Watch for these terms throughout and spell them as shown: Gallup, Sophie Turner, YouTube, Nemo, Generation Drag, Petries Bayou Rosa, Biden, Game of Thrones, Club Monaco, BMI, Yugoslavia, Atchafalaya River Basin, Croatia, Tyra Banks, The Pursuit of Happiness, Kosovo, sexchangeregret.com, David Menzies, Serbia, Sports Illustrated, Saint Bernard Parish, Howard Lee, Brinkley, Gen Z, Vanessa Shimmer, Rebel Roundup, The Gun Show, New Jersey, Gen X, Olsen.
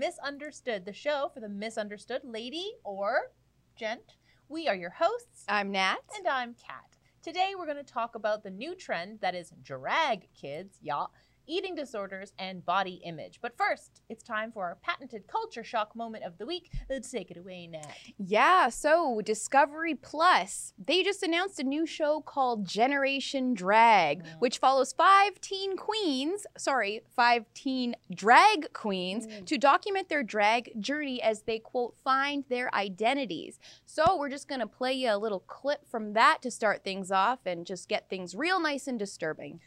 Misunderstood, the show for the misunderstood lady or gent. We are your hosts. I'm Nat. And I'm Kat. Today we're going to talk about the new trend that is drag kids, y'all, eating disorders, and body image. But first, it's time for our patented culture shock moment of the week. Let's take it away, Nat. Yeah, so Discovery Plus, they just announced a new show called Generation Drag, which follows five teen drag queens to document their drag journey as they, quote, find their identities. So we're just gonna play you a little clip from that to start things off and just get things real nice and disturbing.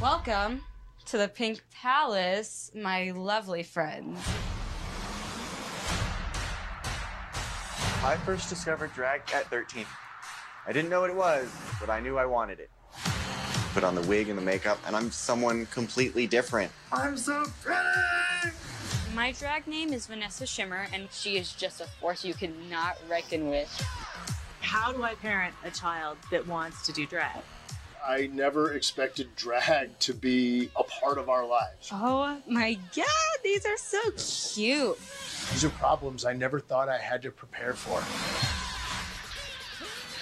Welcome to the Pink Palace, my lovely friends. I first discovered drag at 13. I didn't know what it was, but I knew I wanted it. Put on the wig and the makeup, and I'm someone completely different. I'm so pretty! My drag name is Vanessa Shimmer, and she is just a force you cannot reckon with. How do I parent a child that wants to do drag? I never expected drag to be a part of our lives. Oh my God, these are so cute. These are problems I never thought I had to prepare for.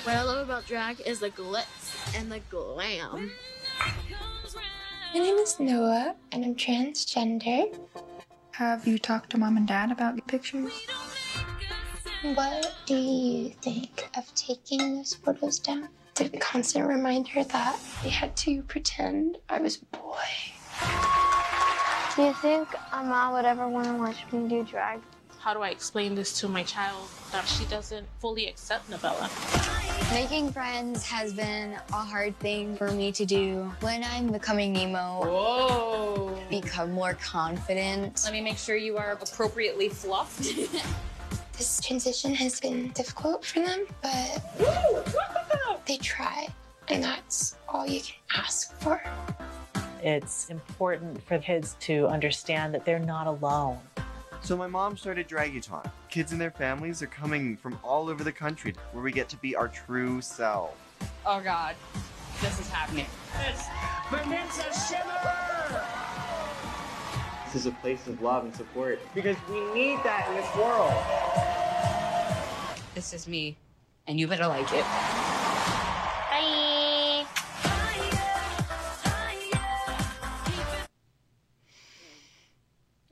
What I love about drag is the glitz and the glam. My name is Noah, and I'm transgender. Have you talked to mom and dad about the pictures? What do you think of taking those photos down? It's a constant reminder that I had to pretend I was a boy. Do you think a mom would ever want to watch me do drag? How do I explain this to my child that she doesn't fully accept Novella? Making friends has been a hard thing for me to do. When I'm becoming Nemo, whoa, become more confident. Let me make sure you are appropriately fluffed. This transition has been difficult for them, but they try, and that's all you can ask for. It's important for kids to understand that they're not alone. So my mom started Draguton. Kids and their families are coming from all over the country where we get to be our true self. Oh God, this is happening. It's Vanessa Shimmer! This is a place of love and support because we need that in this world. This is me, and you better like it. Bye.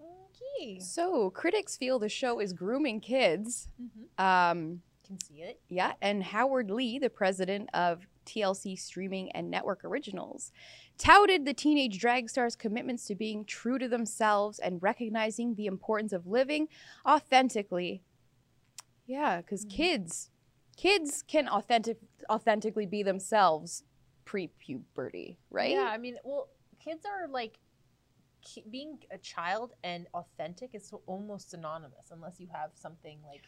Okay. So critics feel the show is grooming kids. Can see it. Yeah, and Howard Lee, the president of TLC Streaming and Network Originals, touted the teenage drag star's commitments to being true to themselves and recognizing the importance of living authentically. Yeah, because kids can authentically be themselves pre-puberty, right? Yeah, I mean, well, kids are like, being a child and authentic is almost synonymous unless you have something like...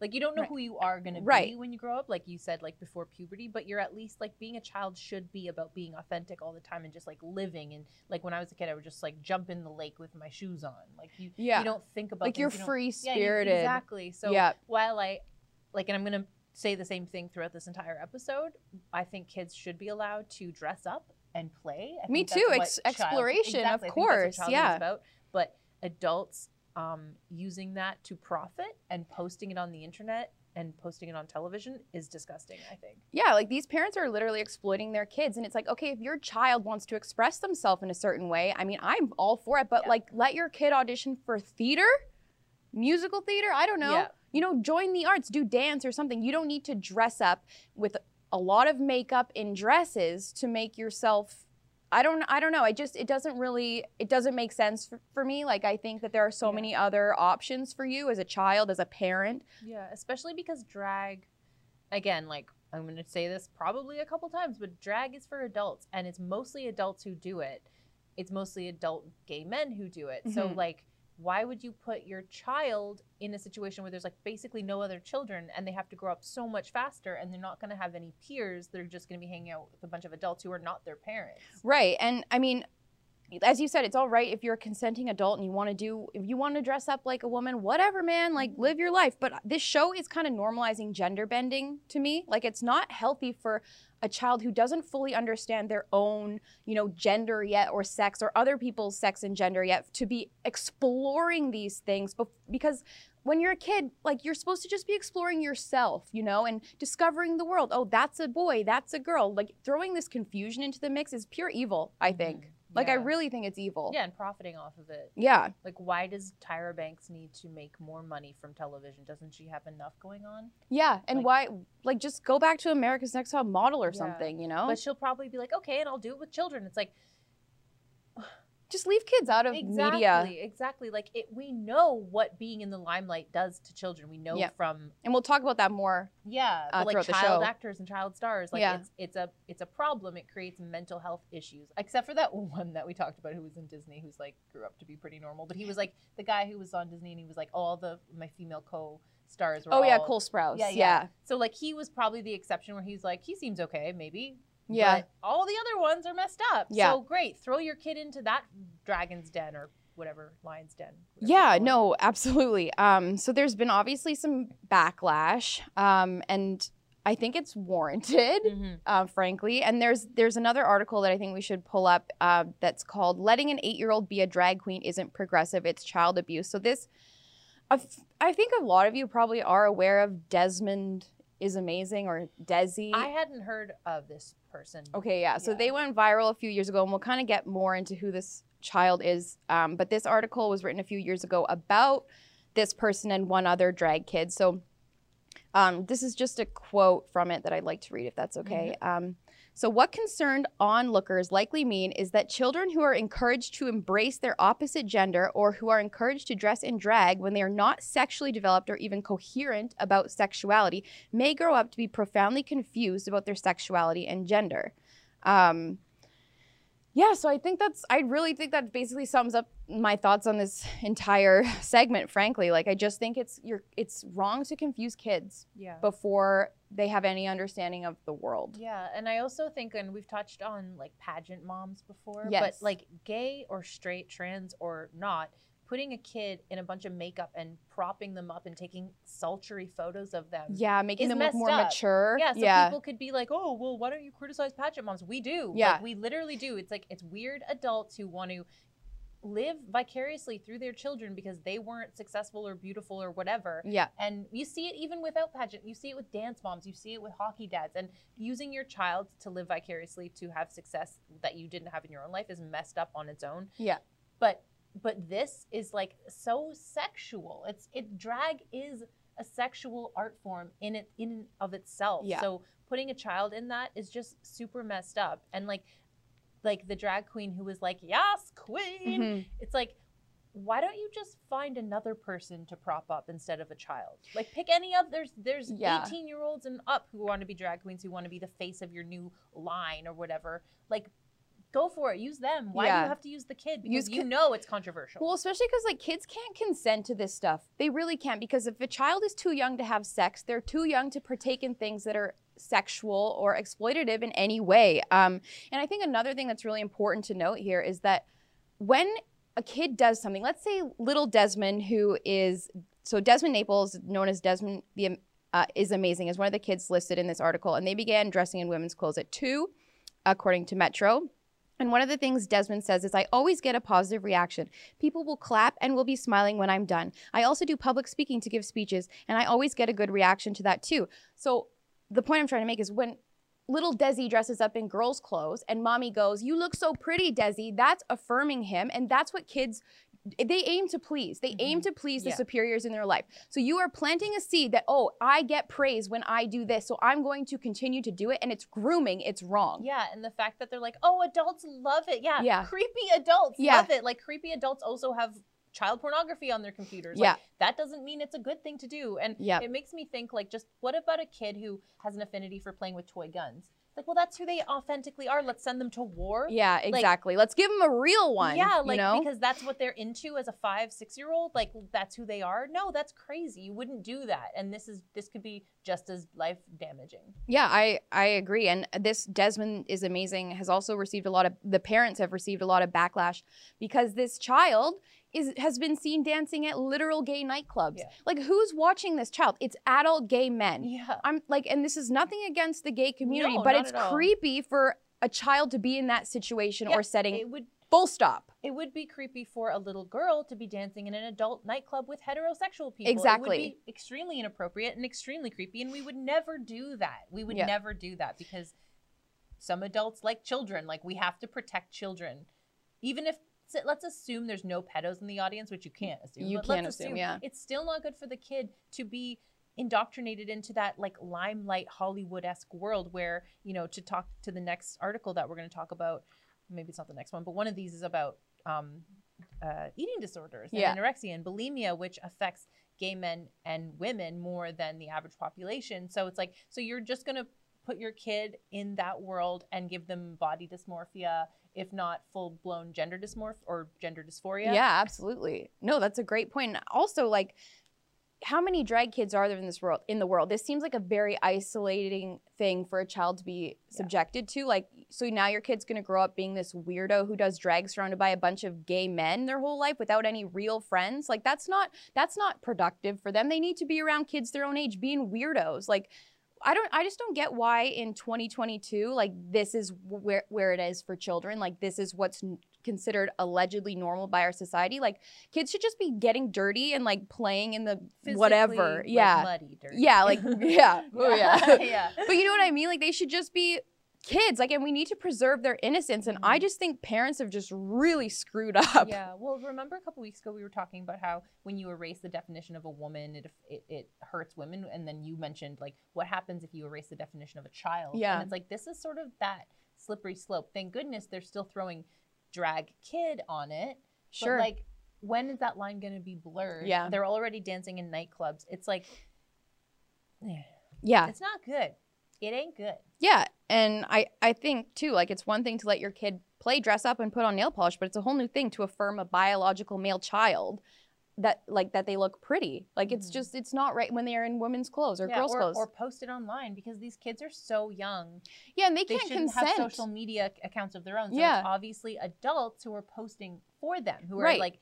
Like, you don't know who you are going to be when you grow up, like you said, like, before puberty. But you're at least, like, being a child should be about being authentic all the time and just, like, living. And, like, when I was a kid, I would just, like, jump in the lake with my shoes on. Like, you don't think about like, you're free-spirited. Yeah, exactly. So while I, like, and I'm going to say the same thing throughout this entire episode, I think kids should be allowed to dress up and play. I Me too. Exploration, exactly, of course. Yeah. About. But adults... using that to profit and posting it on the internet and posting it on television is disgusting, I think. Yeah, like these parents are literally exploiting their kids, and it's like, okay, if your child wants to express themselves in a certain way, I mean, I'm all for it, but like, let your kid audition for theater, musical theater, I don't know. Yeah. You know, join the arts, do dance or something. You don't need to dress up with a lot of makeup in dresses to make yourself... I don't know. It doesn't make sense for me. Like, I think that there are so many other options for you as a child, as a parent. Yeah, especially because drag, again, like, I'm going to say this probably a couple times, but drag is for adults, and it's mostly adults who do it. It's mostly adult gay men who do it. Mm-hmm. So, like, why would you put your child in a situation where there's, like, basically no other children and they have to grow up so much faster and they're not going to have any peers? They're just going to be hanging out with a bunch of adults who are not their parents. Right. And, I mean, as you said, it's all right if you're a consenting adult and you want to do, if you want to dress up like a woman, whatever, man, like live your life. But this show is kind of normalizing gender bending to me. Like it's not healthy for a child who doesn't fully understand their own, you know, gender yet, or sex, or other people's sex and gender yet, to be exploring these things. Because when you're a kid, like you're supposed to just be exploring yourself, you know, and discovering the world. Oh, that's a boy, that's a girl. Like throwing this confusion into the mix is pure evil, I think. Like, yeah. I really think it's evil. Yeah, and profiting off of it. Yeah. Like, why does Tyra Banks need to make more money from television? Doesn't she have enough going on? Yeah, and like, why, like, just go back to America's Next Top Model or something, you know? But she'll probably be like, okay, and I'll do it with children. It's like... just leave kids out of media. Exactly. Like, we know what being in the limelight does to children. We know from... And we'll talk about that more. Yeah. But like child actors and child stars. Like, it's a problem. It creates mental health issues. Except for that one that we talked about who was in Disney, who's like, grew up to be pretty normal. But he was like, the guy who was on Disney, and he was like, all my female co-stars were Cole Sprouse. Yeah. So like, he was probably the exception where he's like, he seems okay, maybe. Yeah, but all the other ones are messed up. Yeah. So great, throw your kid into that dragon's den or whatever, lion's den. Whatever no, absolutely. So there's been obviously some backlash, and I think it's warranted, frankly. And there's another article that I think we should pull up that's called "Letting an 8-Year-Old Be a Drag Queen Isn't Progressive, It's Child Abuse." So this, I think a lot of you probably are aware of Desmond Is Amazing, or Desi. I hadn't heard of this person. Okay, yeah. So they went viral a few years ago, and we'll kind of get more into who this child is. But this article was written a few years ago about this person and one other drag kid. So this is just a quote from it that I'd like to read, if that's okay. So what concerned onlookers likely mean is that children who are encouraged to embrace their opposite gender, or who are encouraged to dress in drag when they are not sexually developed or even coherent about sexuality, may grow up to be profoundly confused about their sexuality and gender. Yeah, so I think that's, I really think that basically sums up my thoughts on this entire segment, frankly. Like, I just think it's wrong to confuse kids before they have any understanding of the world. Yeah, and I also think, and we've touched on like pageant moms before, but like gay or straight, trans or not, putting a kid in a bunch of makeup and propping them up and taking sultry photos of them. Yeah, making them look more mature. Yeah, so people could be like, oh, well, why don't you criticize pageant moms? We do. Yeah. Like, we literally do. It's like, it's weird adults who want to live vicariously through their children because they weren't successful or beautiful or whatever. Yeah. And you see it even without pageant. You see it with dance moms. You see it with hockey dads. And using your child to live vicariously to have success that you didn't have in your own life is messed up on its own. Yeah. But this is like so sexual. Drag is a sexual art form in and of itself. Yeah. So putting a child in that is just super messed up. And like the drag queen who was like, yes, queen. It's like, why don't you just find another person to prop up instead of a child? Like, pick any up. There's 18-year-olds and up who want to be drag queens, who want to be the face of your new line or whatever. Like, go for it. Use them. Why do you have to use the kid? Because you know it's controversial. Well, especially because like kids can't consent to this stuff. They really can't, because if a child is too young to have sex, they're too young to partake in things that are sexual or exploitative in any way. And I think another thing that's really important to note here is that when a kid does something, let's say little Desmond, who is, so Desmond Naples, known as Desmond Is Amazing, is one of the kids listed in this article, and they began dressing in women's clothes at 2, according to Metro. And one of the things Desmond says is, I always get a positive reaction. People will clap and will be smiling when I'm done. I also do public speaking to give speeches, and I always get a good reaction to that too. So the point I'm trying to make is, when little Desi dresses up in girls' clothes and mommy goes, you look so pretty, Desi, that's affirming him. And that's what kids, they aim to please. They aim to please the superiors in their life. So you are planting a seed that, oh, I get praise when I do this, so I'm going to continue to do it. And it's grooming. It's wrong. Yeah, and the fact that they're like, oh, adults love it. Yeah, creepy adults love it. Like, creepy adults also have child pornography on their computers. Like, that doesn't mean it's a good thing to do. And it makes me think, like, just what about a kid who has an affinity for playing with toy guns? like, well, that's who they authentically are. Let's send them to war. Yeah, exactly. Like, let's give them a real one. Yeah, like, you know? Because that's what they're into as a 5-6-year-old. Like, that's who they are. No, that's crazy. You wouldn't do that. And this could be just as life damaging. Yeah, I agree. And this Desmond is amazing, has also received a lot of, the parents have received a lot of backlash because this child has been seen dancing at literal gay nightclubs. Yeah. Like, who's watching this child? It's adult gay men. Yeah. I'm like, and this is nothing against the gay community, but it's creepy for a child to be in that situation or setting. It would, full stop. It would be creepy for a little girl to be dancing in an adult nightclub with heterosexual people. Exactly. It would be extremely inappropriate and extremely creepy, and we would never do that. We would never do that because some adults like children. Like, we have to protect children. Even if, let's assume there's no pedos in the audience, which you can't assume. You can't assume, yeah. It's still not good for the kid to be indoctrinated into that, like, limelight Hollywood-esque world where, you know, to talk to the next article that we're going to talk about, maybe it's not the next one, but one of these is about eating disorders and anorexia and bulimia, which affects gay men and women more than the average population. So it's like, so you're just going to put your kid in that world and give them body dysmorphia, if not full-blown gender dysmorphia or gender dysphoria. Yeah, absolutely. No, that's a great point. Also, like, how many drag kids are there in this world? In the world, this seems like a very isolating thing for a child to be subjected to. Like, so now your kid's gonna grow up being this weirdo who does drag surrounded by a bunch of gay men their whole life without any real friends. Like, that's not productive for them. They need to be around kids their own age being weirdos. Like, I just don't get why in 2022, like, this is where it is for children. Like, this is what's considered allegedly normal by our society. Like, kids should just be getting dirty and, like, playing in the whatever. Like, muddy dirty. Yeah, like, yeah. Oh, yeah. Yeah. But you know what I mean? Like, they should just be kids. Like, and we need to preserve their innocence. And I just think parents have just really screwed up. Yeah. Well, remember a couple weeks ago we were talking about how when you erase the definition of a woman, it hurts women. And then you mentioned, like, what happens if you erase the definition of a child? Yeah. And it's like, this is sort of that slippery slope. Thank goodness they're still throwing drag kid on it. Sure. But, like, when is that line going to be blurred? Yeah. They're already dancing in nightclubs. It's like, yeah. It's not good. It ain't good. Yeah, and I think, too, like, it's one thing to let your kid play, dress up, and put on nail polish, but it's a whole new thing to affirm a biological male child that, like, that they look pretty. Like, it's just, it's not right when they are in women's clothes or girls' clothes. Or posted online because these kids are so young. Yeah, and they can't consent. They shouldn't have social media accounts of their own. So it's obviously adults who are posting for them, who are, like,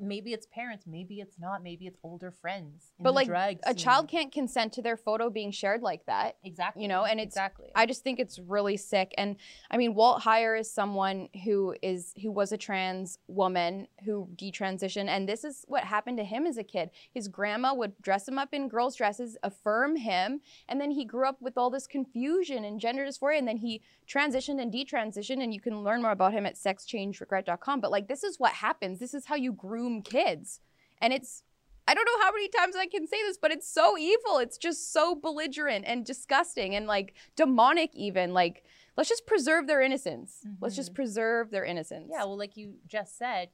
maybe it's parents, maybe it's not, maybe it's older friends. But, like, a child can't consent to their photo being shared like that. Exactly. You know, and it's, I just think it's really sick. And I mean, Walt Heyer is someone who was a trans woman who detransitioned, and this is what happened to him as a kid. His grandma would dress him up in girls' dresses, affirm him, and then he grew up with all this confusion and gender dysphoria, and then he transitioned and detransitioned, and you can learn more about him at sexchangeregret.com. But, like, this is what happens. This is how you groom kids. And it's, I don't know how many times I can say this, but it's so evil. It's just so belligerent and disgusting and, like, demonic even. Like, let's just preserve their innocence. Let's just preserve their innocence. Yeah, well, like you just said,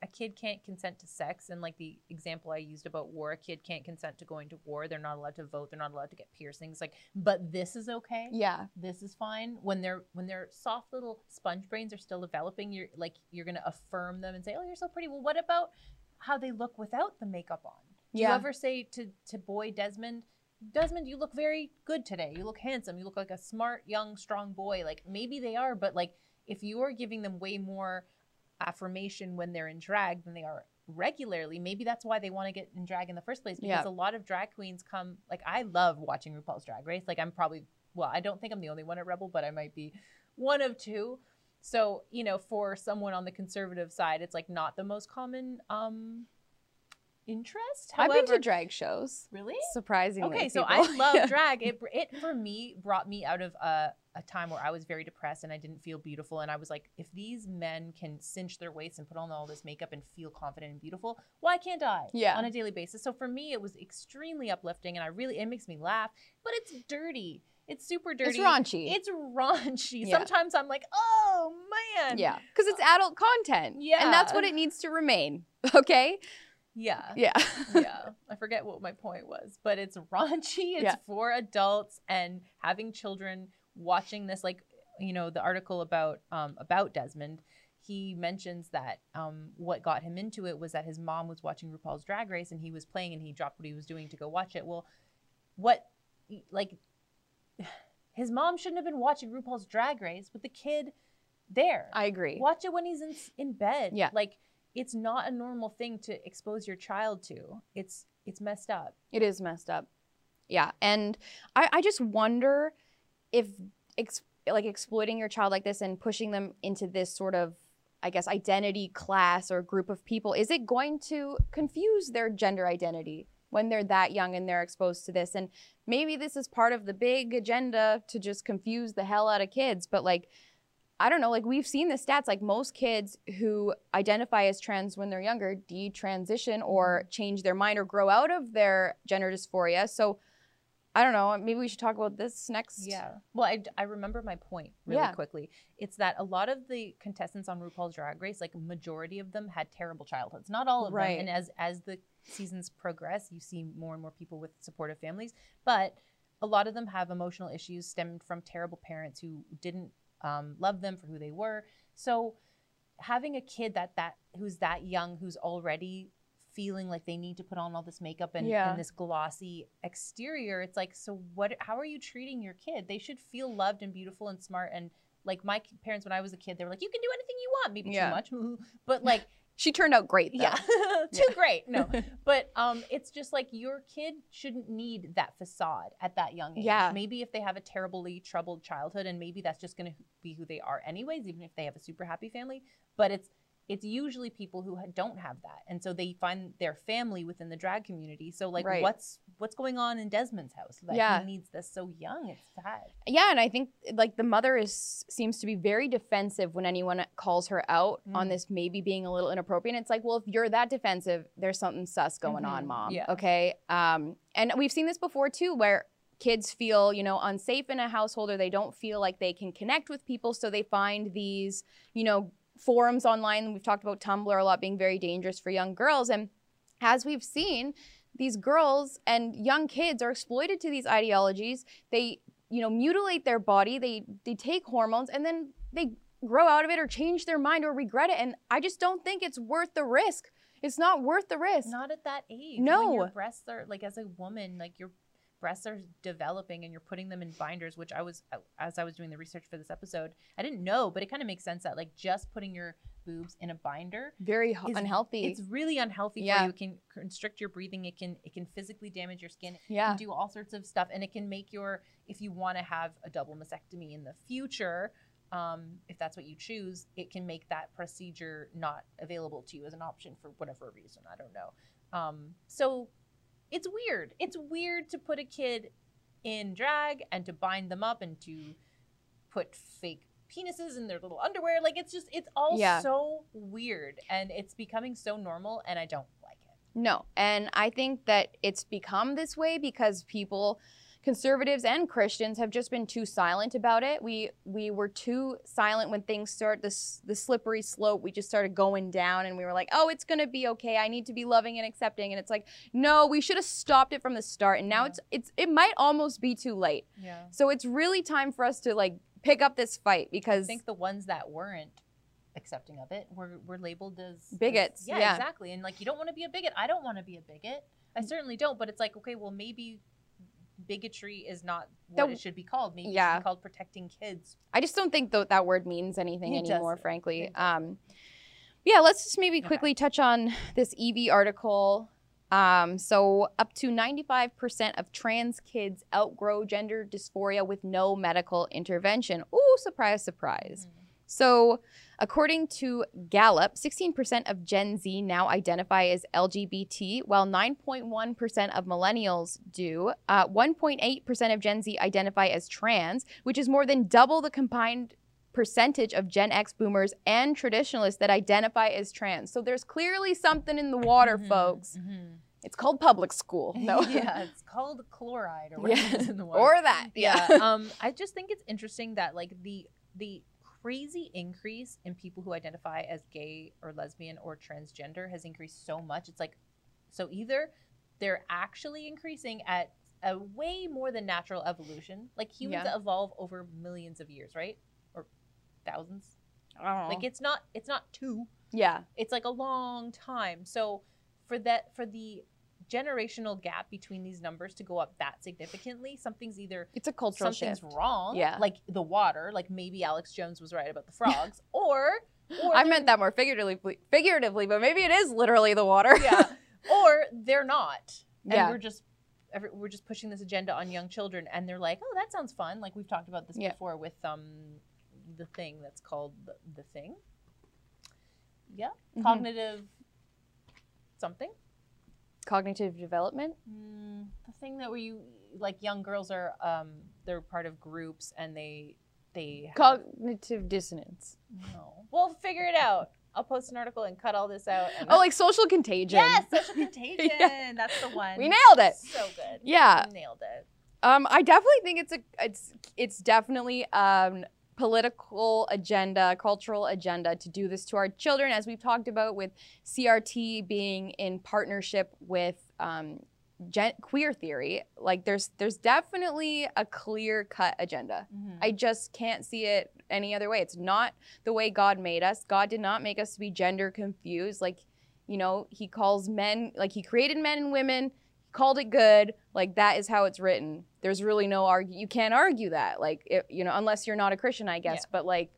a kid can't consent to sex. And, like, the example I used about war, a kid can't consent to going to war. They're not allowed to vote. They're not allowed to get piercings. Like, but this is okay. Yeah. This is fine. When their soft little sponge brains are still developing, you're going to affirm them and say, oh, you're so pretty. Well, what about how they look without the makeup on? Do you ever say to boy Desmond, Desmond, you look very good today. You look handsome. You look like a smart, young, strong boy. Like, maybe they are, but, like, if you are giving them way more affirmation when they're in drag than they are regularly, maybe that's why they want to get in drag in the first place, because a lot of drag queens come, like, I love watching RuPaul's Drag Race. Like, I'm probably, well, I don't think I'm the only one at Rebel, but I might be one of two. So, you know, for someone on the conservative side, it's, like, not the most common interest. However, I've been to drag shows. Really? Surprisingly. Okay, so people. I love drag. It for me brought me out of a time where I was very depressed and I didn't feel beautiful, and I was like, if these men can cinch their waists and put on all this makeup and feel confident and beautiful, why can't I? Yeah. On a daily basis. So for me, it was extremely uplifting, and it makes me laugh, but it's dirty. It's super dirty. It's raunchy. It's raunchy. Yeah. Sometimes I'm like, oh man. Yeah. Because it's adult content. Yeah. And that's what it needs to remain. Okay. Yeah. Yeah. Yeah. I forget what my point was, but it's raunchy. It's for adults, and having children watching this, like, you know, the article about Desmond, he mentions that what got him into it was that his mom was watching RuPaul's Drag Race and he was playing and he dropped what he was doing to go watch it. Well, what, like, his mom shouldn't have been watching RuPaul's Drag Race with the kid there. I agree. Watch it when he's in bed. Yeah. Like, it's not a normal thing to expose your child to. It's messed up. It is messed up. Yeah. And I just wonder if exploiting your child like this and pushing them into this sort of, I guess, identity class or group of people, is it going to confuse their gender identity when they're that young and they're exposed to this? And maybe this is part of the big agenda to just confuse the hell out of kids. But, like, I don't know, like, we've seen the stats, like, most kids who identify as trans when they're younger detransition or change their mind or grow out of their gender dysphoria. So I don't know, maybe we should talk about this next. Yeah. Well, I remember my point really quickly. It's that a lot of the contestants on RuPaul's Drag Race, like, majority of them had terrible childhoods. Not all of them. And as the seasons progress, you see more and more people with supportive families. But a lot of them have emotional issues stemmed from terrible parents who didn't love them for who they were. So having a kid who's that young, who's already feeling like they need to put on all this makeup and this glossy exterior, it's like, so what, how are you treating your kid? They should feel loved and beautiful and smart. And, like, my parents, when I was a kid, they were like, you can do anything you want, maybe too much, but, like, she turned out great, though. Yeah. Too great. No. But it's just like, your kid shouldn't need that facade at that young age. Yeah. Maybe if they have a terribly troubled childhood, and maybe that's just going to be who they are anyways, even if they have a super happy family. But it's usually people who don't have that. And so they find their family within the drag community. So, like, what's going on in Desmond's house that he needs this so young? It's sad. Yeah, and I think, like, the mother seems to be very defensive when anyone calls her out on this maybe being a little inappropriate. It's like, well, if you're that defensive, there's something sus going on, Mom. Yeah. Okay? And we've seen this before, too, where kids feel, you know, unsafe in a household, or they don't feel like they can connect with people, so they find these, you know, forums online. We've talked about Tumblr a lot being very dangerous for young girls. And as we've seen, these girls and young kids are exploited to these ideologies. They, you know, mutilate their body. They take hormones, and then they grow out of it or change their mind or regret it. And I just don't think it's worth the risk. It's not worth the risk. Not at that age. No. When your breasts are, like, as a woman, like, your breasts are developing and you're putting them in binders, which as I was doing the research for this episode, I didn't know, but it kind of makes sense that, like, just putting your boobs in a binder, unhealthy. It's really unhealthy for you. It can constrict your breathing. It can physically damage your skin. Yeah. It can do all sorts of stuff, and it can make your, if you want to have a double mastectomy in the future, if that's what you choose, it can make that procedure not available to you as an option for whatever reason. I don't know. So it's weird. It's weird to put a kid in drag and to bind them up and to put fake penises in their little underwear. Like, it's just, it's all so weird, and it's becoming so normal, and I don't like it. No. And I think that it's become this way because people, conservatives and Christians, have just been too silent about it. We were too silent when things start, the slippery slope, we just started going down, and we were like, oh, it's gonna be okay, I need to be loving and accepting. And it's like, no, we should have stopped it from the start. And now it might almost be too late. Yeah. So it's really time for us to, like, pick up this fight, because I think the ones that weren't accepting of it were labeled as bigots. Yeah, exactly. And, like, you don't want to be a bigot. I don't want to be a bigot. I certainly don't. But it's like, okay, well, maybe bigotry is not what it should be called. Maybe it should be called protecting kids. I just don't think that word means anything anymore, frankly. Let's just maybe quickly touch on this EV article. So up to 95% of trans kids outgrow gender dysphoria with no medical intervention. Ooh, surprise, surprise. Mm-hmm. So according to Gallup, 16% of Gen Z now identify as LGBT, while 9.1% of millennials do. 1.8% of Gen Z identify as trans, which is more than double the combined percentage of Gen X boomers and traditionalists that identify as trans. So there's clearly something in the water, folks. Mm-hmm. It's called public school. No. Yeah, it's called chloride or whatever it is in the water. Or that. Yeah. I just think it's interesting that, like, the crazy increase in people who identify as gay or lesbian or transgender has increased so much. It's like, so either they're actually increasing at a way more than natural evolution. Like humans evolve over millions of years, right? Or thousands. Oh. Like it's not two. Yeah. It's like a long time. So for the generational gap between these numbers to go up that significantly, something's either it's a cultural something's shift. Wrong. Yeah. Like the water, like maybe Alex Jones was right about the frogs. or I meant that more figuratively, but maybe it is literally the water. Yeah. Or they're not. And we're just pushing this agenda on young children, and they're like, oh, that sounds fun. Like we've talked about this before with the thing that's called the thing. Yeah. Mm-hmm. Cognitive something. Cognitive development. The thing that where you like young girls are they're part of groups and they cognitive dissonance. No. We'll figure it out. I'll post an article and cut all this out. Oh, like social contagion. Yes, social contagion. Yeah. That's the one. We nailed it. So good. Yeah. We nailed it. I definitely think it's definitely political agenda, cultural agenda to do this to our children, as we've talked about with CRT being in partnership with queer theory. Like there's definitely a clear-cut agenda. Mm-hmm. I just can't see it any other way. It's not the way God made us. God did not make us to be gender confused. Like, you know, he calls men, like he created men and women, called it good. Like that is how it's written. There's really no you can't argue that, like it, you know, unless you're not a Christian, I guess, but like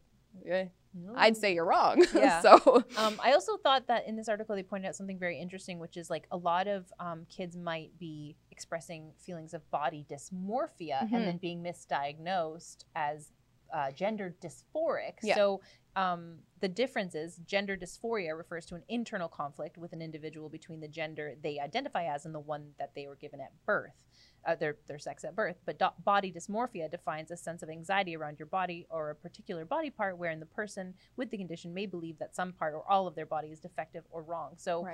I'd say you're wrong. Yeah. So I also thought that in this article they pointed out something very interesting, which is like a lot of kids might be expressing feelings of body dysmorphia and then being misdiagnosed as gender dysphoric. So the difference is gender dysphoria refers to an internal conflict with an individual between the gender they identify as and the one that they were given at birth, their sex at birth. But body dysmorphia defines a sense of anxiety around your body or a particular body part wherein the person with the condition may believe that some part or all of their body is defective or wrong. So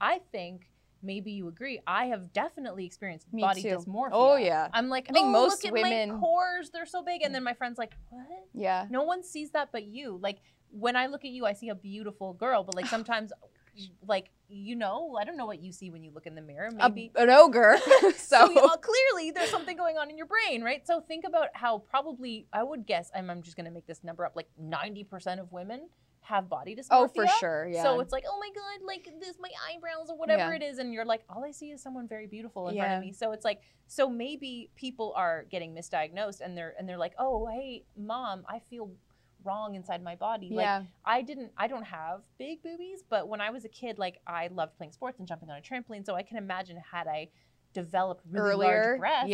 I think maybe you agree. I have definitely experienced body dysmorphia. Oh yeah. I'm like, I think most look women... at my cores, they're so big. And then my friend's like, what? Yeah. No one sees that but you. Like when I look at you, I see a beautiful girl, but like sometimes like, you know, I don't know what you see when you look in the mirror. Maybe an ogre. So clearly there's something going on in your brain, right? So think about how probably, I would guess, I'm just gonna make this number up, like 90% of women have body dysmorphia. Oh, for sure, yeah. So it's like, oh my God, like this, my eyebrows or whatever it is. And you're like, all I see is someone very beautiful in front of me. So it's like, so maybe people are getting misdiagnosed and they're like, oh, hey, mom, I feel wrong inside my body. Like I don't have big boobies, but when I was a kid, like I loved playing sports and jumping on a trampoline. So I can imagine had I developed really large breasts,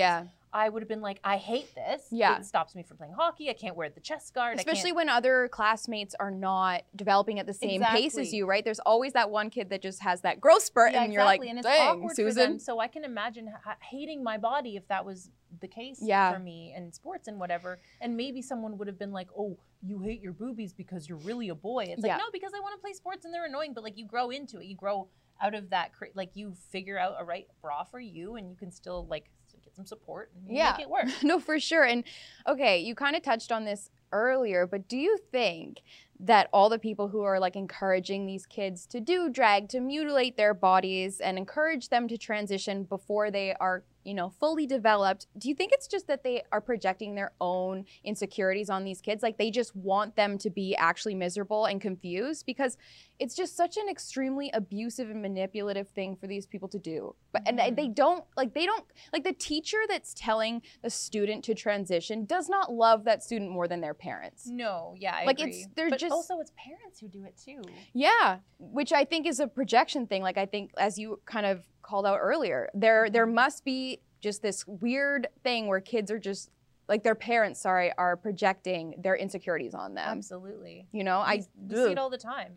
I would have been like, I hate this. Yeah. It stops me from playing hockey. I can't wear the chest guard. Especially when other classmates are not developing at the same pace as you, right? There's always that one kid that just has that growth spurt and you're like, and it's dang, Susan. For them. So I can imagine hating my body if that was the case for me in sports and whatever. And maybe someone would have been like, oh, you hate your boobies because you're really a boy. It's like, no, because I want to play sports and they're annoying. But like you grow into it. You grow out of that. Like you figure out a right bra for you and you can still like get some support and make it work. No, for sure. And okay, you kind of touched on this earlier, but do you think that all the people who are like encouraging these kids to do drag, to mutilate their bodies and encourage them to transition before they are, you know, fully developed, do you think it's just that they are projecting their own insecurities on these kids? Like they just want them to be actually miserable and confused, because it's just such an extremely abusive and manipulative thing for these people to do. But and they don't like the teacher that's telling the student to transition does not love that student more than their parents. No, yeah, I agree. But also it's parents who do it too. Yeah, which I think is a projection thing. Like I think, as you kind of called out earlier, there must be just this weird thing where kids are just, like their parents, are projecting their insecurities on them. Absolutely. You know, I see it all the time,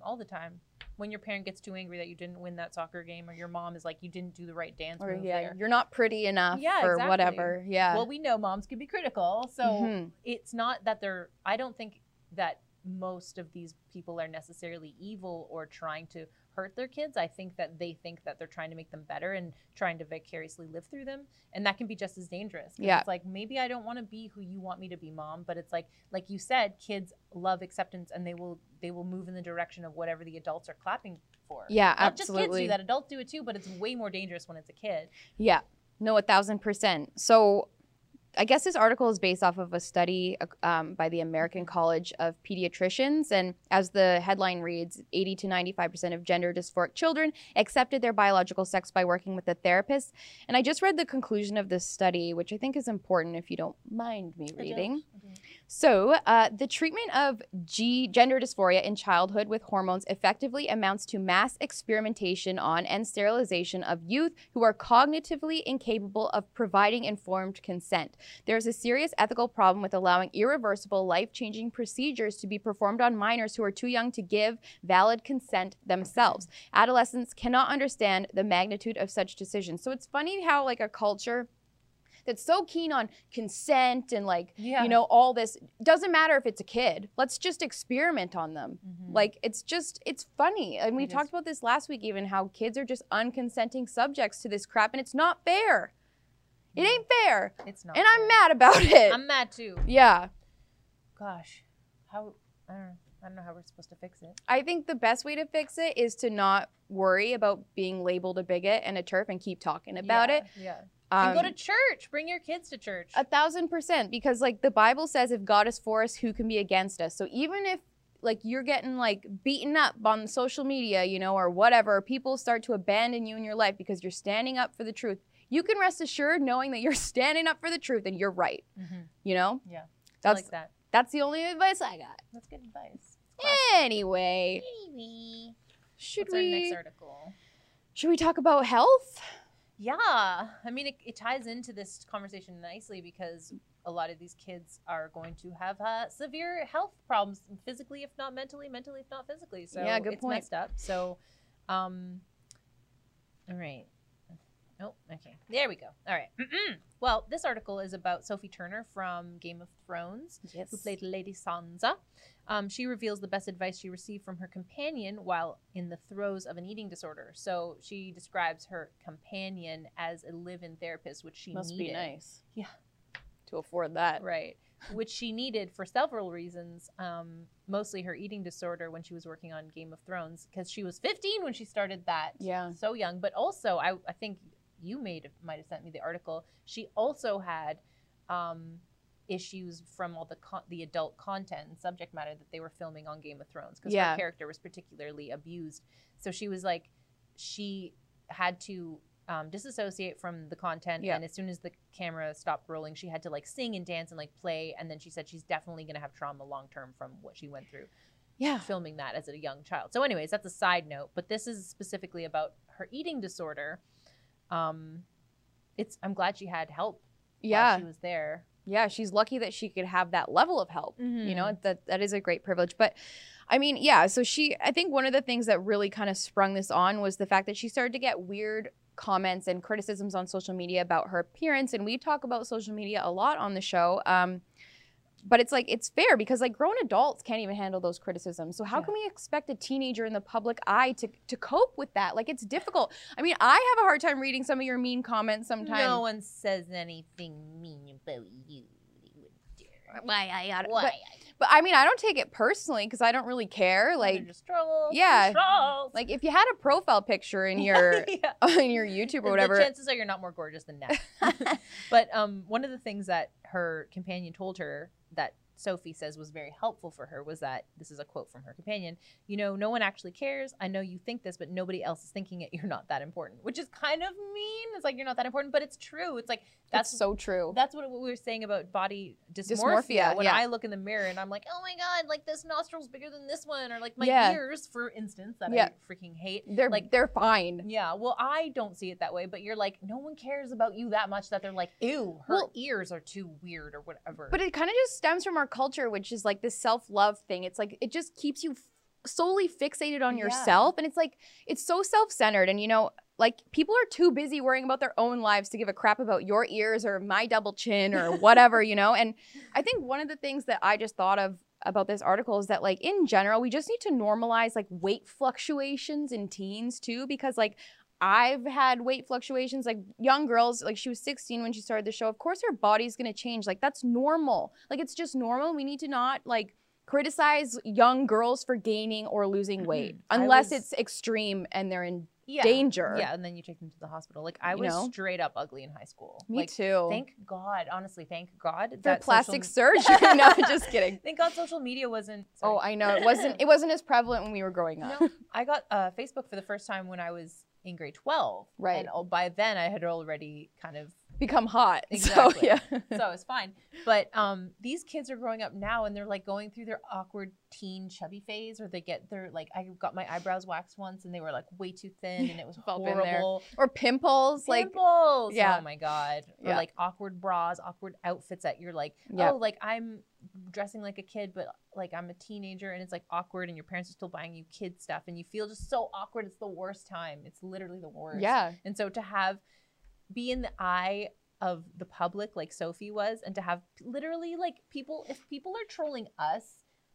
When your parent gets too angry that you didn't win that soccer game, or your mom is like, you didn't do the right dance move there. You're not pretty enough or whatever. Yeah. Well, we know moms can be critical. So it's not that I don't think that most of these people are necessarily evil or trying to hurt their kids. I think that they think that they're trying to make them better and trying to vicariously live through them. And that can be just as dangerous. Yeah. It's like, maybe I don't want to be who you want me to be, mom. But it's like you said, kids love acceptance and they will move in the direction of whatever the adults are clapping for. Yeah, absolutely. Not just kids do that. Adults do it too, but it's way more dangerous when it's a kid. Yeah. No, 1,000%. So I guess this article is based off of a study by the American College of Pediatricians. And as the headline reads, 80 to 95% of gender dysphoric children accepted their biological sex by working with a therapist. And I just read the conclusion of this study, which I think is important if you don't mind me reading. So the treatment of gender dysphoria in childhood with hormones effectively amounts to mass experimentation on and sterilization of youth who are cognitively incapable of providing informed consent. There is a serious ethical problem with allowing irreversible, life-changing procedures to be performed on minors who are too young to give valid consent themselves. Adolescents cannot understand the magnitude of such decisions. So it's funny how like a culture that's so keen on consent and like, you know, all this, doesn't matter if it's a kid, let's just experiment on them. Like, it's just, it's funny. And we talked about this last week, even how kids are just unconsenting subjects to this crap, and it's not fair. It ain't fair. It's not. And I'm mad about it. I'm mad too. Yeah. Gosh. How, I don't know how we're supposed to fix it. I think the best way to fix it is to not worry about being labeled a bigot and a turf and keep talking about it. Yeah. And go to church. Bring your kids to church. 1,000%. Because like the Bible says, if God is for us, who can be against us? So even if like you're getting like beaten up on social media, you know, or whatever, people start to abandon you in your life because you're standing up for the truth. You can rest assured knowing that you're standing up for the truth and you're right. You know? Yeah. That's, I like that. That's the only advice I got. That's good advice. Anyway. What's our next article? Should we talk about health? Yeah. I mean, it ties into this conversation nicely because a lot of these kids are going to have severe health problems, physically if not mentally, mentally if not physically. So yeah, good point. It's messed up. So, all right. Oh, okay. There we go. All right. Well, this article is about Sophie Turner from Game of Thrones, who played Lady Sansa. She reveals the best advice she received from her companion while in the throes of an eating disorder. So she describes her companion as a live-in therapist, which she needed. Must be nice. Yeah. To afford that. Right. Which she needed for several reasons, mostly her eating disorder when she was working on Game of Thrones, because she was 15 when she started that. Yeah. So young. But also, I think... you might have sent me the article. She also had issues from all the adult content and subject matter that they were filming on Game of Thrones because her character was particularly abused. So she was like, she had to disassociate from the content. And as soon as the camera stopped rolling, she had to like sing and dance and like play. And then she said she's definitely going to have trauma long term from what she went through filming that as a young child. So anyways, that's a side note. But this is specifically about her eating disorder. I'm glad she had help while she was there. Yeah, she's lucky that she could have that level of help. You know, that is a great privilege. But I mean, yeah, so I think one of the things that really kind of sprung this on was the fact that she started to get weird comments and criticisms on social media about her appearance. And we talk about social media a lot on the show. But it's like, it's fair because like grown adults can't even handle those criticisms. So how can we expect a teenager in the public eye to cope with that? Like it's difficult. I mean, I have a hard time reading some of your mean comments sometimes. No one says anything mean about you. But I mean, I don't take it personally because I don't really care. Like, just trolls, like if you had a profile picture in your in your YouTube or whatever, the chances are you're not more gorgeous than that. But one of the things that her companion told her that Sophie says was very helpful for her was that, this is a quote from her companion, you know, no one actually cares. I know you think this, but nobody else is thinking it. You're not that important, which is kind of mean. It's like, you're not that important, but it's true. It's like, that's so true. That's what we were saying about body dysmorphia. When I look in the mirror and I'm like, oh my God, like this nostril's bigger than this one. Or like my ears, for instance, that I freaking hate. They're like, they're fine. Yeah. Well, I don't see it that way, but you're like, no one cares about you that much that they're like, ew, her ears are too weird or whatever. But it kind of just stems from our culture, which is like this self-love thing. It's like it just keeps you solely fixated on yourself, and it's like it's so self-centered. And you know, like people are too busy worrying about their own lives to give a crap about your ears or my double chin or whatever, you know. And I think one of the things that I just thought of about this article is that like in general we just need to normalize like weight fluctuations in teens too, because like I've had weight fluctuations, like young girls, like she was 16 when she started the show. Of course her body's gonna change, like that's normal. Like it's just normal. We need to not like criticize young girls for gaining or losing weight unless it's extreme and they're in danger. Yeah, and then you take them to the hospital. Like, I was straight up ugly in high school. Me too. Thank God, honestly, thank God. For plastic surgery. No, just kidding. Thank God social media wasn't. Sorry. Oh, I know. It wasn't as prevalent when we were growing up. No, I got Facebook for the first time when I was in grade 12. Right. And by then I had already kind of become hot. Exactly. So, yeah. So it's fine. But these kids are growing up now and they're like going through their awkward teen chubby phase, or they get their, like, I got my eyebrows waxed once and they were like way too thin and it was horrible. Or pimples. Pimples. Like, yeah. Oh my God. Yeah. Or like awkward bras, awkward outfits that you're like, oh, like I'm dressing like a kid, but like I'm a teenager, and it's like awkward, and your parents are still buying you kid stuff and you feel just so awkward. It's the worst time. It's literally the worst. Yeah. And so to be in the eye of the public like Sophie was, and to have literally like people, if people are trolling us,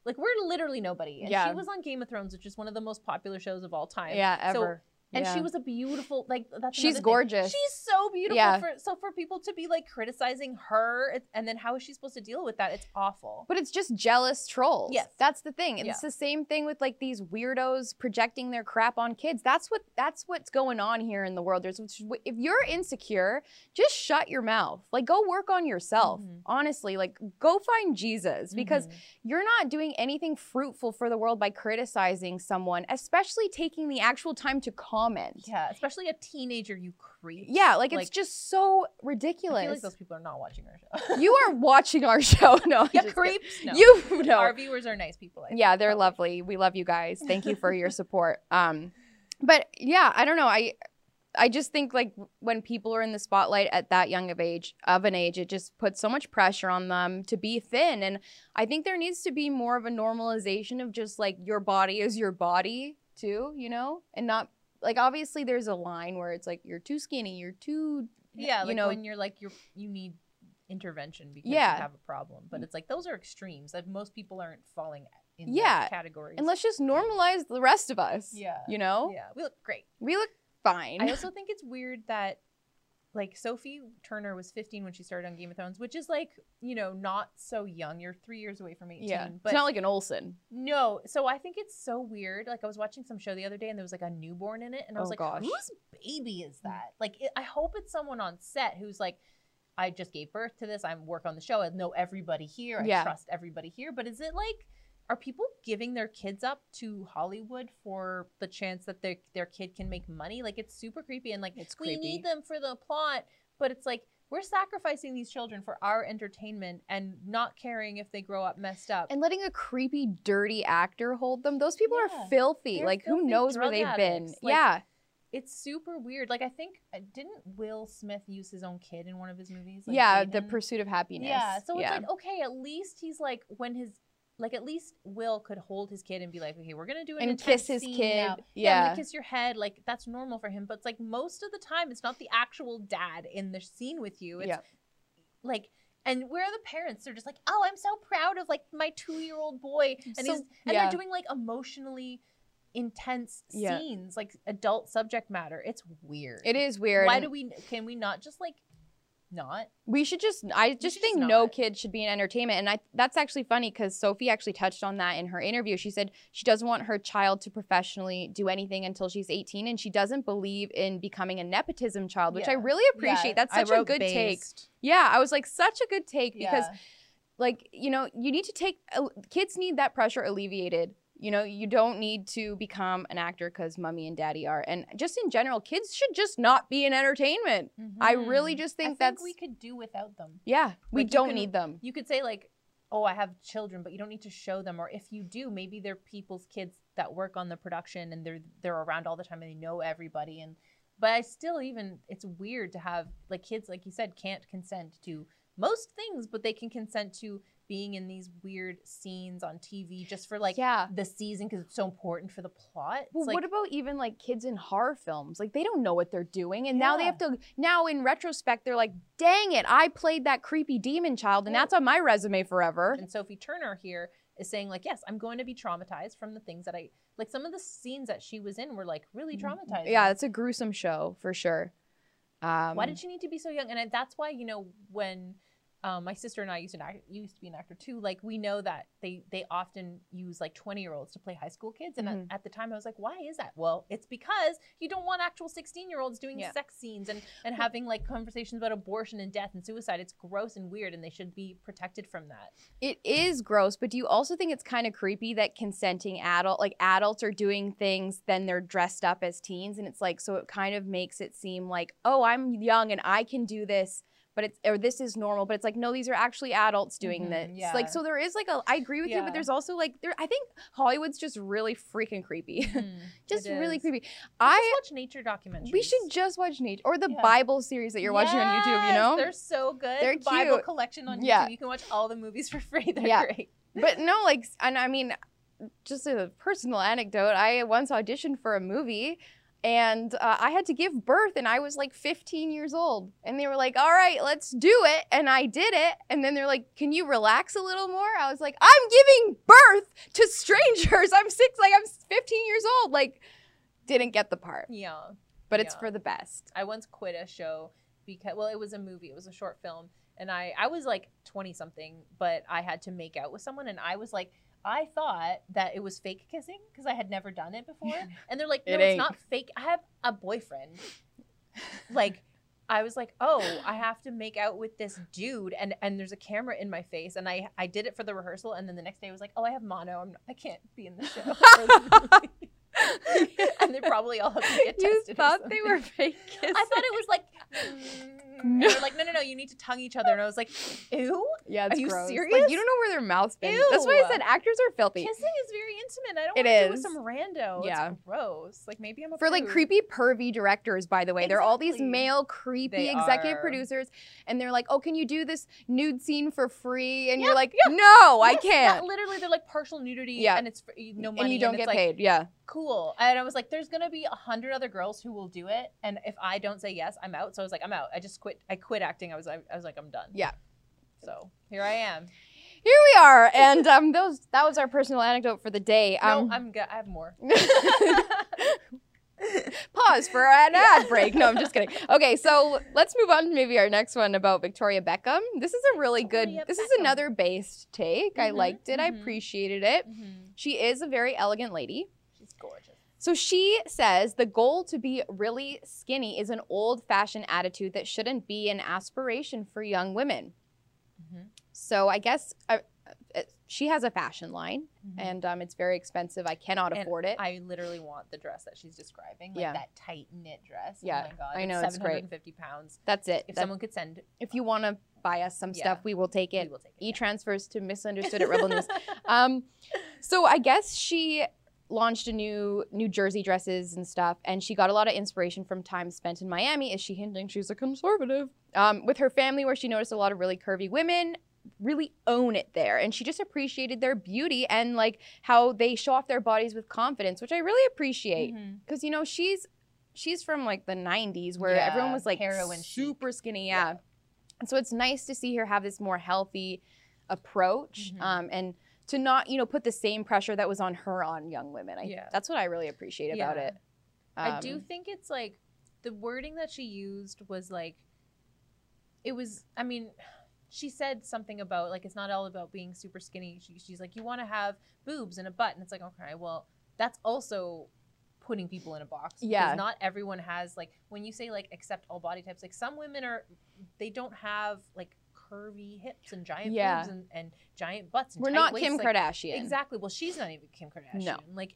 like we're literally nobody. And she was on Game of Thrones, which is one of the most popular shows of all time. Yeah, ever. So, and she was a beautiful, like, that's she's gorgeous. She's so beautiful. Yeah. So for people to be like criticizing her, and then how is she supposed to deal with that? It's awful. But it's just jealous trolls. Yes. That's the thing. And it's the same thing with like these weirdos projecting their crap on kids. That's what's going on here in the world. If you're insecure, just shut your mouth. Like, go work on yourself. Mm-hmm. Honestly, like, go find Jesus, because you're not doing anything fruitful for the world by criticizing someone, especially taking the actual time to comment. Yeah, especially a teenager, you creep. Yeah, like it's just so ridiculous. I feel like those people are not watching our show. You are watching our show. No, yeah, creeps. No. You know, our viewers are nice people. Yeah, they're lovely. We love you guys. Thank you for your support. But yeah, I don't know. I just think like when people are in the spotlight at that young of an age, it just puts so much pressure on them to be thin. And I think there needs to be more of a normalization of just like your body is your body too, you know, and not. Like, obviously, there's a line where it's like you're too skinny, you're too, you like know, when you're like you need intervention because you have a problem. But it's like those are extremes. Like, most people aren't falling in those categories. And let's just normalize the rest of us. Yeah, you know. Yeah, we look great. We look fine. I also think it's weird that like Sophie Turner was 15 when she started on Game of Thrones, which is like, you know, not so young. You're 3 years away from 18. Yeah. But it's not like an Olsen. No. So I think it's so weird. Like, I was watching some show the other day and there was like a newborn in it. And I was like, whose baby is that? Like, I hope it's someone on set who's like, I just gave birth to this. I work on the show. I know everybody here. I trust everybody here. But is it like, are people giving their kids up to Hollywood for the chance that their kid can make money? Like, it's super creepy, and like we need them for the plot, but it's like we're sacrificing these children for our entertainment and not caring if they grow up messed up. And letting a creepy, dirty actor hold them. Those people are filthy. They're like filthy, who knows where they've been? Like, it's super weird. Like, I think, didn't Will Smith use his own kid in one of his movies? Like, The Pursuit of Happiness. Yeah, so it's like, okay, at least he's like, when his, like, at least Will could hold his kid and be like, okay, we're going to do an intense scene. And kiss his kid. Now. Yeah, I'm going to kiss your head. Like, that's normal for him. But it's like most of the time, it's not the actual dad in the scene with you. It's like, and where are the parents? They're just like, oh, I'm so proud of like my 2-year-old boy. And, they're doing like emotionally intense scenes, like adult subject matter. It's weird. It is weird. Why do we, can we not just like, not we should just I just think just no kid should be in entertainment. And that's actually funny because Sophie actually touched on that in her interview. She said she doesn't want her child to professionally do anything until she's 18, and she doesn't believe in becoming a nepotism child, which I really appreciate. That's such a good take. I was like, such a good take, because like, you know, you need to take kids need that pressure alleviated. You know, you don't need to become an actor because mommy and daddy are. And just in general, kids should just not be in entertainment. Mm-hmm. I really just think that's... we could do without them. Yeah, we don't need them. You could say like, oh, I have children, but you don't need to show them. Or if you do, maybe they're people's kids that work on the production and they're around all the time and they know everybody. And but I still even, it's weird to have like kids, like you said, can't consent to most things, but they can consent to being in these weird scenes on TV just for like the season because it's so important for the plot. It's well, like, what about even like kids in horror films? Like, they don't know what they're doing, and now they have to. Now in retrospect, they're like, "Dang it, I played that creepy demon child, and that's on my resume forever." And Sophie Turner here is saying like, "Yes, I'm going to be traumatized from the things that I like." Some of the scenes that she was in were like really traumatizing. Yeah, it's a gruesome show for sure. Why did she need to be so young? And that's why, you know, when My sister and I used to be an actor too. Like, we know that they often use like 20-year-olds to play high school kids. And at the time I was like, why is that? Well, it's because you don't want actual 16-year-olds doing sex scenes and having like conversations about abortion and death and suicide. It's gross and weird, and they should be protected from that. It is gross, but do you also think it's kind of creepy that consenting adults are doing things, then they're dressed up as teens? And it's like, so it kind of makes it seem like, oh, I'm young and I can do this. But it's, or this is normal, but it's like, no, these are actually adults doing this. Yeah. Like, so there is like a, I agree with you, but there's also like, I think Hollywood's just really freaking creepy. Just really creepy. Just watch nature documentaries. We should just watch nature, or the Bible series that you're watching on YouTube, you know? They're so good. They're cute. Bible collection on YouTube. Yeah. You can watch all the movies for free. They're great. But no, like, and I mean, just a personal anecdote, I once auditioned for a movie. And I had to give birth, and I was like 15 years old. And they were like, all right, let's do it. And I did it. And then they're like, can you relax a little more? I was like, I'm giving birth to strangers. I'm 15 years old. Like, didn't get the part. Yeah. But it's for the best. I once quit a show because, well, it was a movie. It was a short film. And I was like 20-something, but I had to make out with someone. And I was like, I thought that it was fake kissing because I had never done it before. And they're like, no, it's not fake. I have a boyfriend. Like, I was like, oh, I have to make out with this dude. And there's a camera in my face. And I did it for the rehearsal. And then the next day I was like, oh, I have mono. I can't be in the show. And they probably all have to get tested. You thought they were fake kissing. I thought it was like, and they're like, no, you need to tongue each other. And I was like, ew? Yeah, it's gross. Are you serious? Like, you don't know where their mouth's been. Ew. That's why I said actors are filthy. Kissing is very intimate. I don't want to do with some rando. Yeah. It's gross. Like, maybe I'm a prude. For like creepy pervy directors, by the way. Exactly. They're all these male creepy executive producers. And they're like, oh, can you do this nude scene for free? And you're like, no, I can't. That, literally, they're like partial nudity and it's no money. And you don't get paid, cool. And I was like, there's gonna be 100 other girls who will do it, and if I don't say yes, I'm out. So I was like, I'm out. I just quit. I quit acting. I was like, I'm done. Yeah. So here I am. Here we are. And that was our personal anecdote for the day. No, I have more. Pause for an ad break. No, I'm just kidding. Okay, so let's move on to maybe our next one about Victoria Beckham. This is a really good, this is another based take. I liked it. I appreciated it. She is a very elegant lady. Gorgeous. So she says the goal to be really skinny is an old-fashioned attitude that shouldn't be an aspiration for young women. So I guess she has a fashion line, and it's very expensive. I cannot afford it. I literally want the dress that she's describing, like that tight knit dress. Oh my God, I know, it's great. 750 pounds. That's it. If someone could send, if you want to buy us some stuff, we will take it. E-transfers to misunderstood at Rebel News. So I guess she launched a new New Jersey dresses and stuff, and she got a lot of inspiration from time spent in Miami. Is she hinting she's a conservative? With her family, where she noticed a lot of really curvy women really own it there, and she just appreciated their beauty and like how they show off their bodies with confidence, which I really appreciate, because you know, she's from like the 90s where everyone was like super skinny, and so it's nice to see her have this more healthy approach, and to not, you know, put the same pressure that was on her on young women. That's what I really appreciate about it. I do think it's like the wording that she used was like, it was, I mean, she said something about like, it's not all about being super skinny. She's like, you want to have boobs and a butt. And it's like, okay, well, that's also putting people in a box. Because not everyone has, like, when you say like accept all body types, like some women are, they don't have like curvy hips and giant boobs and giant butts. And we're not Kim Kardashian. Exactly. Well, she's not even Kim Kardashian. No. Like,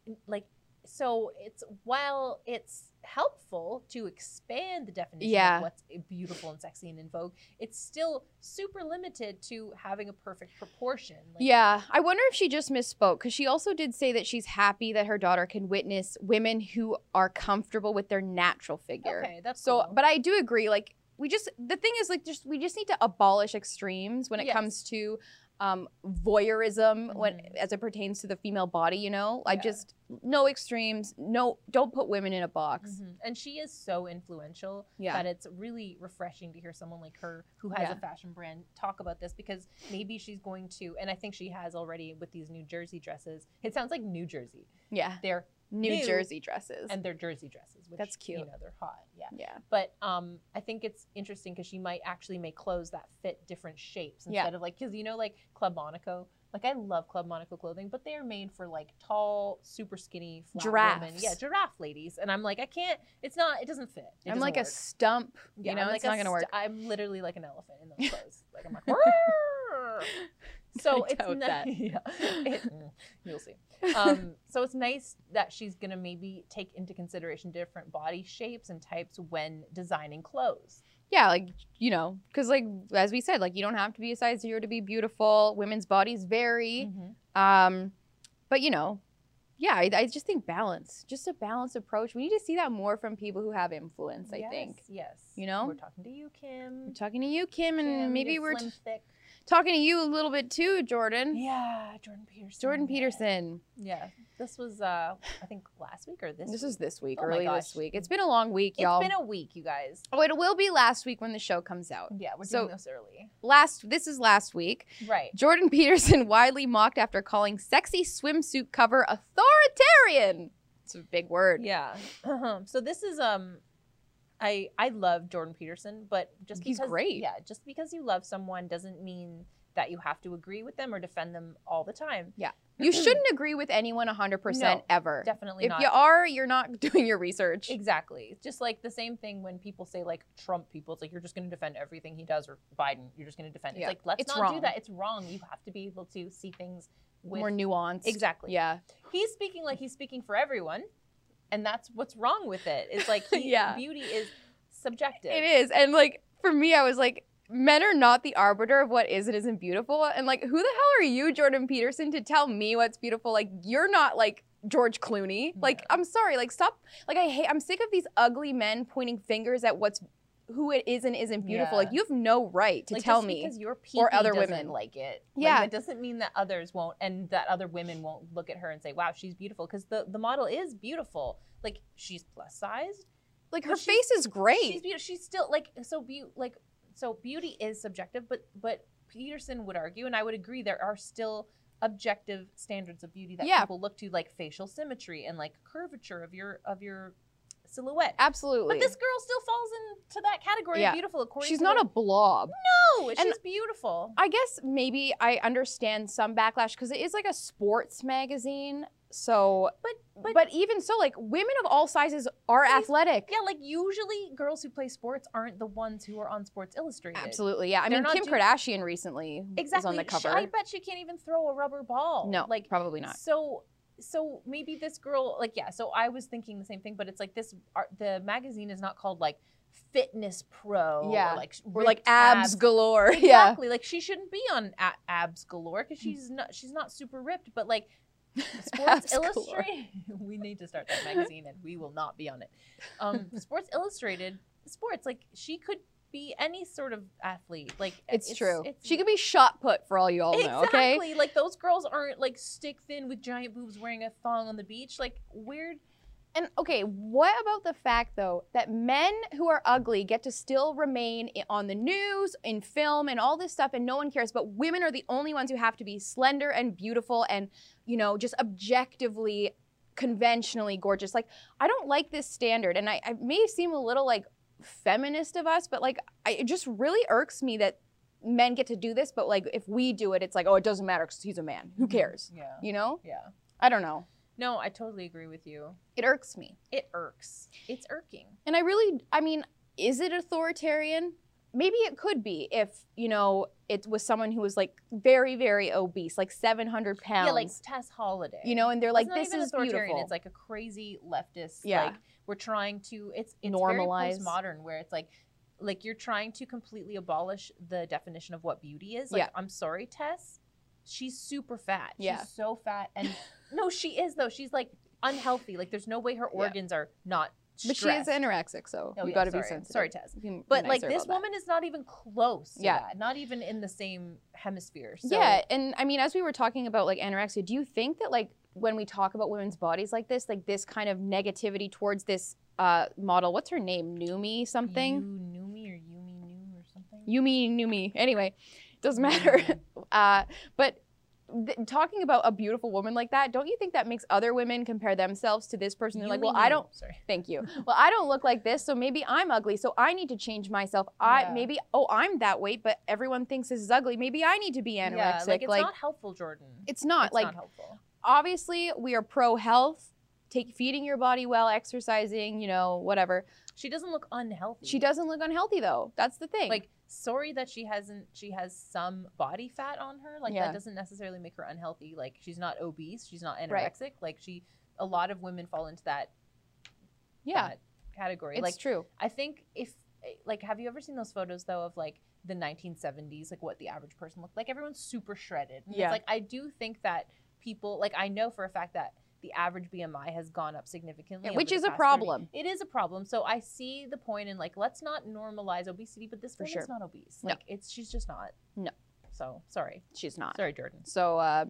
so it's, while it's helpful to expand the definition of what's beautiful and sexy and in vogue, it's still super limited to having a perfect proportion. Like, I wonder if she just misspoke, because she also did say that she's happy that her daughter can witness women who are comfortable with their natural figure. Okay, that's cool. But I do agree, like, the thing is, like, we just need to abolish extremes when it comes to voyeurism, as it pertains to the female body, you know? I just, no extremes, don't put women in a box. And she is so influential that it's really refreshing to hear someone like her who has a fashion brand talk about this, because maybe she's going to, and I think she has already with these New Jersey dresses. It sounds like New Jersey. Yeah. They're New Jersey dresses. And they're Jersey dresses, which, that's cute. You know, they're hot. Yeah. Yeah. But I think it's interesting because she might actually make clothes that fit different shapes instead of like, because you know, like Club Monaco. Like, I love Club Monaco clothing, but they are made for like tall, super skinny, flat women. Yeah, giraffe ladies. And I'm like, I can't, it's not, it doesn't fit. It I'm like work. A stump, you know, like it's not going to work. I'm literally like an elephant in those clothes. Like, I'm like, so it's nice. Yeah. You'll see. So it's nice that she's going to maybe take into consideration different body shapes and types when designing clothes. Yeah, like, you know, because like, as we said, like, you don't have to be a size 0 to be beautiful. Women's bodies vary. Mm-hmm. But, you know, yeah, I just think balance. Just a balanced approach. We need to see that more from people who have influence, I think. Yes, you know? We're talking to you, Kim. We're talking to you, Kim, and maybe we're talking to you a little bit too, Jordan. Yeah, Jordan Peterson. Jordan Peterson. Yeah. This was, I think, last week or this week? This is this week, early this week. It's been a long week, y'all. It's been a week, you guys. Oh, it will be last week when the show comes out. Yeah, we're doing this early. This is last week. Right. Jordan Peterson widely mocked after calling sexy swimsuit cover authoritarian. It's a big word. Yeah. So this is, I love Jordan Peterson, but just because— he's great. Yeah, just because you love someone doesn't mean that you have to agree with them or defend them all the time. Yeah. You shouldn't agree with anyone 100% ever. Definitely not. If you are, you're not doing your research. Exactly. Just like the same thing when people say like Trump people, it's like you're just going to defend everything he does, or Biden, you're just going to defend it. It's like, let's not do that. It's wrong. You have to be able to see things with more nuance. Exactly. Yeah. He's speaking like he's speaking for everyone, and that's what's wrong with it. It's like beauty is subjective. It is. And like for me, I was like, men are not the arbiter of what is and isn't beautiful. And like, who the hell are you, Jordan Peterson, to tell me what's beautiful? Like, you're not like George Clooney. Like, I'm sorry, like stop. Like, I'm sick of these ugly men pointing fingers at who it is and isn't beautiful. Like, you have no right to like, tell me because your pee-pee or other women like it. Yeah. Like, that doesn't mean that others won't, and that other women won't look at her and say, wow, she's beautiful. Because the model is beautiful. Like, she's plus sized. Like, her face is great. She's beautiful. She's still like, so beauty is subjective, but Peterson would argue, and I would agree, there are still objective standards of beauty that people look to, like facial symmetry and like curvature of your silhouette. Absolutely. But this girl still falls into that category of beautiful, according to her. She's not a blob. No, and she's beautiful. I guess maybe I understand some backlash because it is like a sports magazine. So, but even so, like, women of all sizes are athletic. Yeah, like, usually girls who play sports aren't the ones who are on Sports Illustrated. Absolutely, yeah. I mean, Kim Kardashian recently was on the cover. I bet she can't even throw a rubber ball. No, like, probably not. So maybe this girl, like, yeah, so I was thinking the same thing, but it's like the magazine is not called, like, Fitness Pro. Yeah, or like abs galore. Exactly, yeah. Like, she shouldn't be on abs galore because she's not super ripped, but, like, Sports Illustrated. We need to start that magazine, and we will not be on it. Sports Illustrated, sports, like, she could be any sort of athlete. Like, it's true. She could be shot put for all you all know. Exactly. Okay? Like, those girls aren't like stick thin with giant boobs wearing a thong on the beach. Like, weird. And okay, what about the fact though that men who are ugly get to still remain on the news, in film, and all this stuff, and no one cares, but women are the only ones who have to be slender and beautiful and, you know, just objectively, conventionally gorgeous. Like, I don't like this standard, and I may seem a little like feminist of us, but like, it just really irks me that men get to do this, but like, if we do it, it's like, oh, it doesn't matter because he's a man. Who cares? Yeah. You know? Yeah. I don't know. No, I totally agree with you. It irks me. It irks. It's irking. And I mean, is it authoritarian? Maybe it could be if, you know, it was someone who was like very, very obese, like 700 pounds. Yeah, like Tess Holliday. You know, and they're like, this is beautiful. It's like a crazy leftist. Yeah. Like, we're trying to, it's normalize. Very postmodern, where it's like you're trying to completely abolish the definition of what beauty is. Like, I'm sorry, Tess. She's super fat. Yeah. She's so fat. And no, she is though. She's like unhealthy. Like, there's no way her organs are not stressed. But she is anorexic, so you got to be sensitive. Sorry, Tess. But like, this woman is not even close to that. Not even in the same hemisphere. So. Yeah. And I mean, as we were talking about like anorexia, do you think that like when we talk about women's bodies like this kind of negativity towards this model, what's her name? Numi something? Yumi Numi or something? Yumi Numi. Anyway. Doesn't matter. But talking about a beautiful woman like that, don't you think that makes other women compare themselves to this person? They're like, well, I don't, thank you. Well, I don't look like this, so maybe I'm ugly, so I need to change myself. Maybe, oh, I'm that weight, but everyone thinks this is ugly. Maybe I need to be anorexic. Yeah, like, it's not helpful, Jordan. It's not. It's like, not helpful. Obviously, we are pro-health, feeding your body well, exercising, you know, whatever. She doesn't look unhealthy. She doesn't look unhealthy, though. That's the thing. Like, sorry that she has some body fat on her. Like, that doesn't necessarily make her unhealthy. Like, she's not obese. She's not anorexic. Right. Like, a lot of women fall into that, that category. It's like, true. I think if, like, have you ever seen those photos, though, of, like, the 1970s, like, what the average person looked like? Everyone's super shredded. And it's like, I do think that people, like, I know for a fact that the average BMI has gone up significantly. Yeah, which is a problem. It is a problem. So I see the point in, like, let's not normalize obesity, but this woman's not obese. Like, she's just not. No. So, sorry. She's not. Sorry, Jordan. So,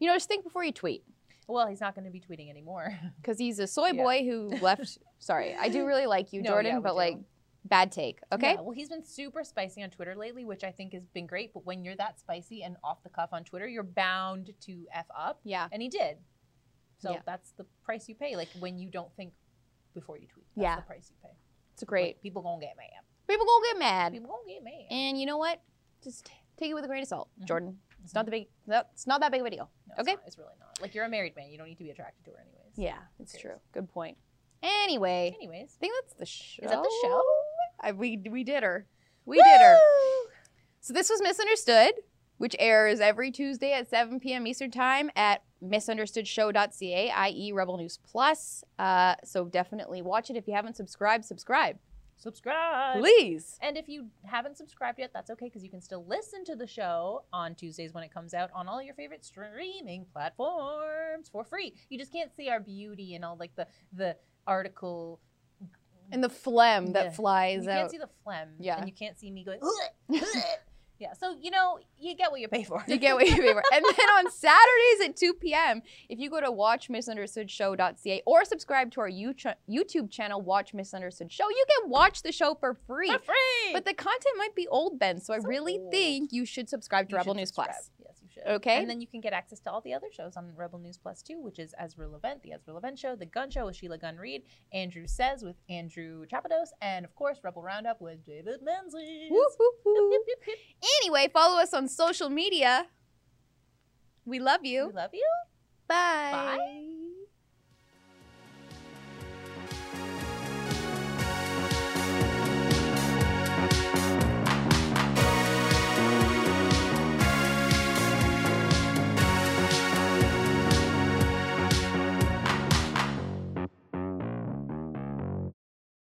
you know, just think before you tweet. Well, he's not going to be tweeting anymore. Because he's a soy boy who left. Sorry. I do really like you, Jordan, but, like, bad take, okay? Yeah, well, he's been super spicy on Twitter lately, which I think has been great. But when you're that spicy and off the cuff on Twitter, you're bound to F up. Yeah. And he did. So that's the price you pay. Like, when you don't think before you tweet, that's the price you pay. It's great. Like, people gonna get mad. People gonna get mad. People gonna get mad. And you know what? Just take it with a grain of salt, Jordan. It's not the big. It's not that big of a deal. No, okay, it's really not. Like, you're a married man. You don't need to be attracted to her anyways. Yeah, it's true. Good point. Anyway. Anyways, I think that's the show. Is that the show? We did her. We did her. So this was Misunderstood, which airs every Tuesday at 7 p.m. Eastern Time at misunderstoodshow.ca, i.e. Rebel News Plus. So definitely watch it. If you haven't subscribed, subscribe. Subscribe. Please. And if you haven't subscribed yet, that's okay, because you can still listen to the show on Tuesdays when it comes out on all your favorite streaming platforms for free. You just can't see our beauty and all, like, the article. And the phlegm that flies out. You can't see the phlegm. Yeah. And you can't see me going, yeah, so, you know, you get what you pay for. You get what you pay for. And then on Saturdays at 2 p.m., if you go to watchmisunderstoodshow.ca or subscribe to our YouTube channel, Watch Misunderstood Show, you can watch the show for free. For free! But the content might be old, Ben, so I really think you should subscribe to Rebel News Plus. Yes, you should. Okay? And then you can get access to all the other shows on Rebel News Plus, too, which is Ezra Levant, The Ezra Levant Show, The Gun Show with Sheila Gunn Reid, Andrew Says with Andrew Chapados, and, of course, Rebel Roundup with David Menzies. Woo, woo, woo. Anyway, follow us on social media. We love you. We love you. Bye. Bye.